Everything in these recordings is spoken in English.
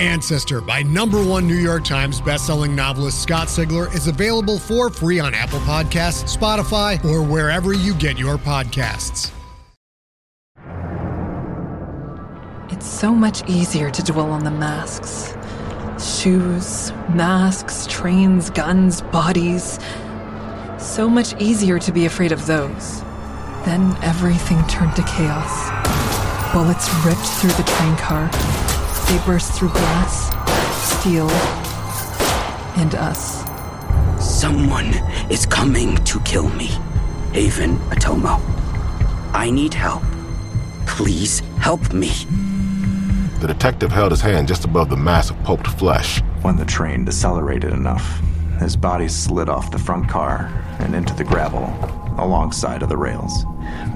Ancestor by #1 New York Times bestselling novelist Scott Sigler is available for free on Apple Podcasts, Spotify, or wherever you get your podcasts. It's so much easier to dwell on the masks. Shoes, masks, trains, guns, bodies. So much easier to be afraid of those. Then everything turned to chaos. Bullets ripped through the train car. They burst through glass, steel, and us. Someone is coming to kill me. Haven Otomo. I need help. Please help me. The detective held his hand just above the mass of pulped flesh. When the train decelerated enough, his body slid off the front car and into the gravel, alongside of the rails.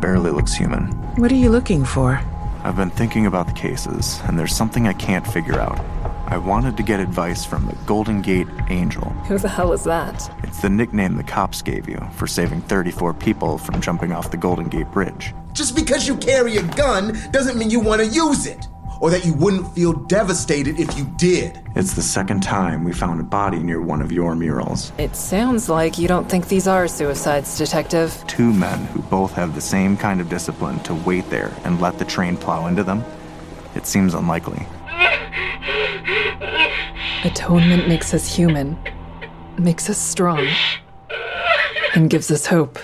Barely looks human. What are you looking for? I've been thinking about the cases, and there's something I can't figure out. I wanted to get advice from the Golden Gate Angel. Who the hell is that? It's the nickname the cops gave you for saving 34 people from jumping off the Golden Gate Bridge. Just because you carry a gun doesn't mean you want to use it, or that you wouldn't feel devastated if you did. It's the second time we found a body near one of your murals. It sounds like you don't think these are suicides, Detective. Two men who both have the same kind of discipline to wait there and let the train plow into them? It seems unlikely. Atonement makes us human, makes us strong, and gives us hope.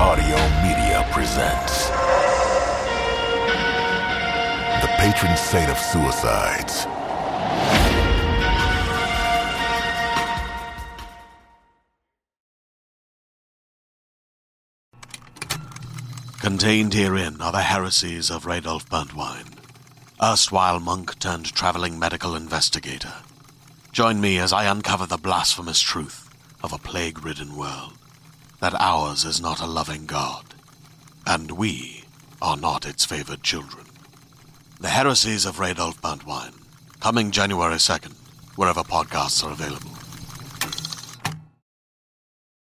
Audio Media presents The Patron Saint of Suicides. Contained herein are the heresies of Rudolf Bantwine, erstwhile monk-turned-traveling medical investigator. Join me as I uncover the blasphemous truth of a plague-ridden world, that ours is not a loving God, and we are not its favored children. The Heresies of Rudolf Bantwine, coming January 2nd, wherever podcasts are available.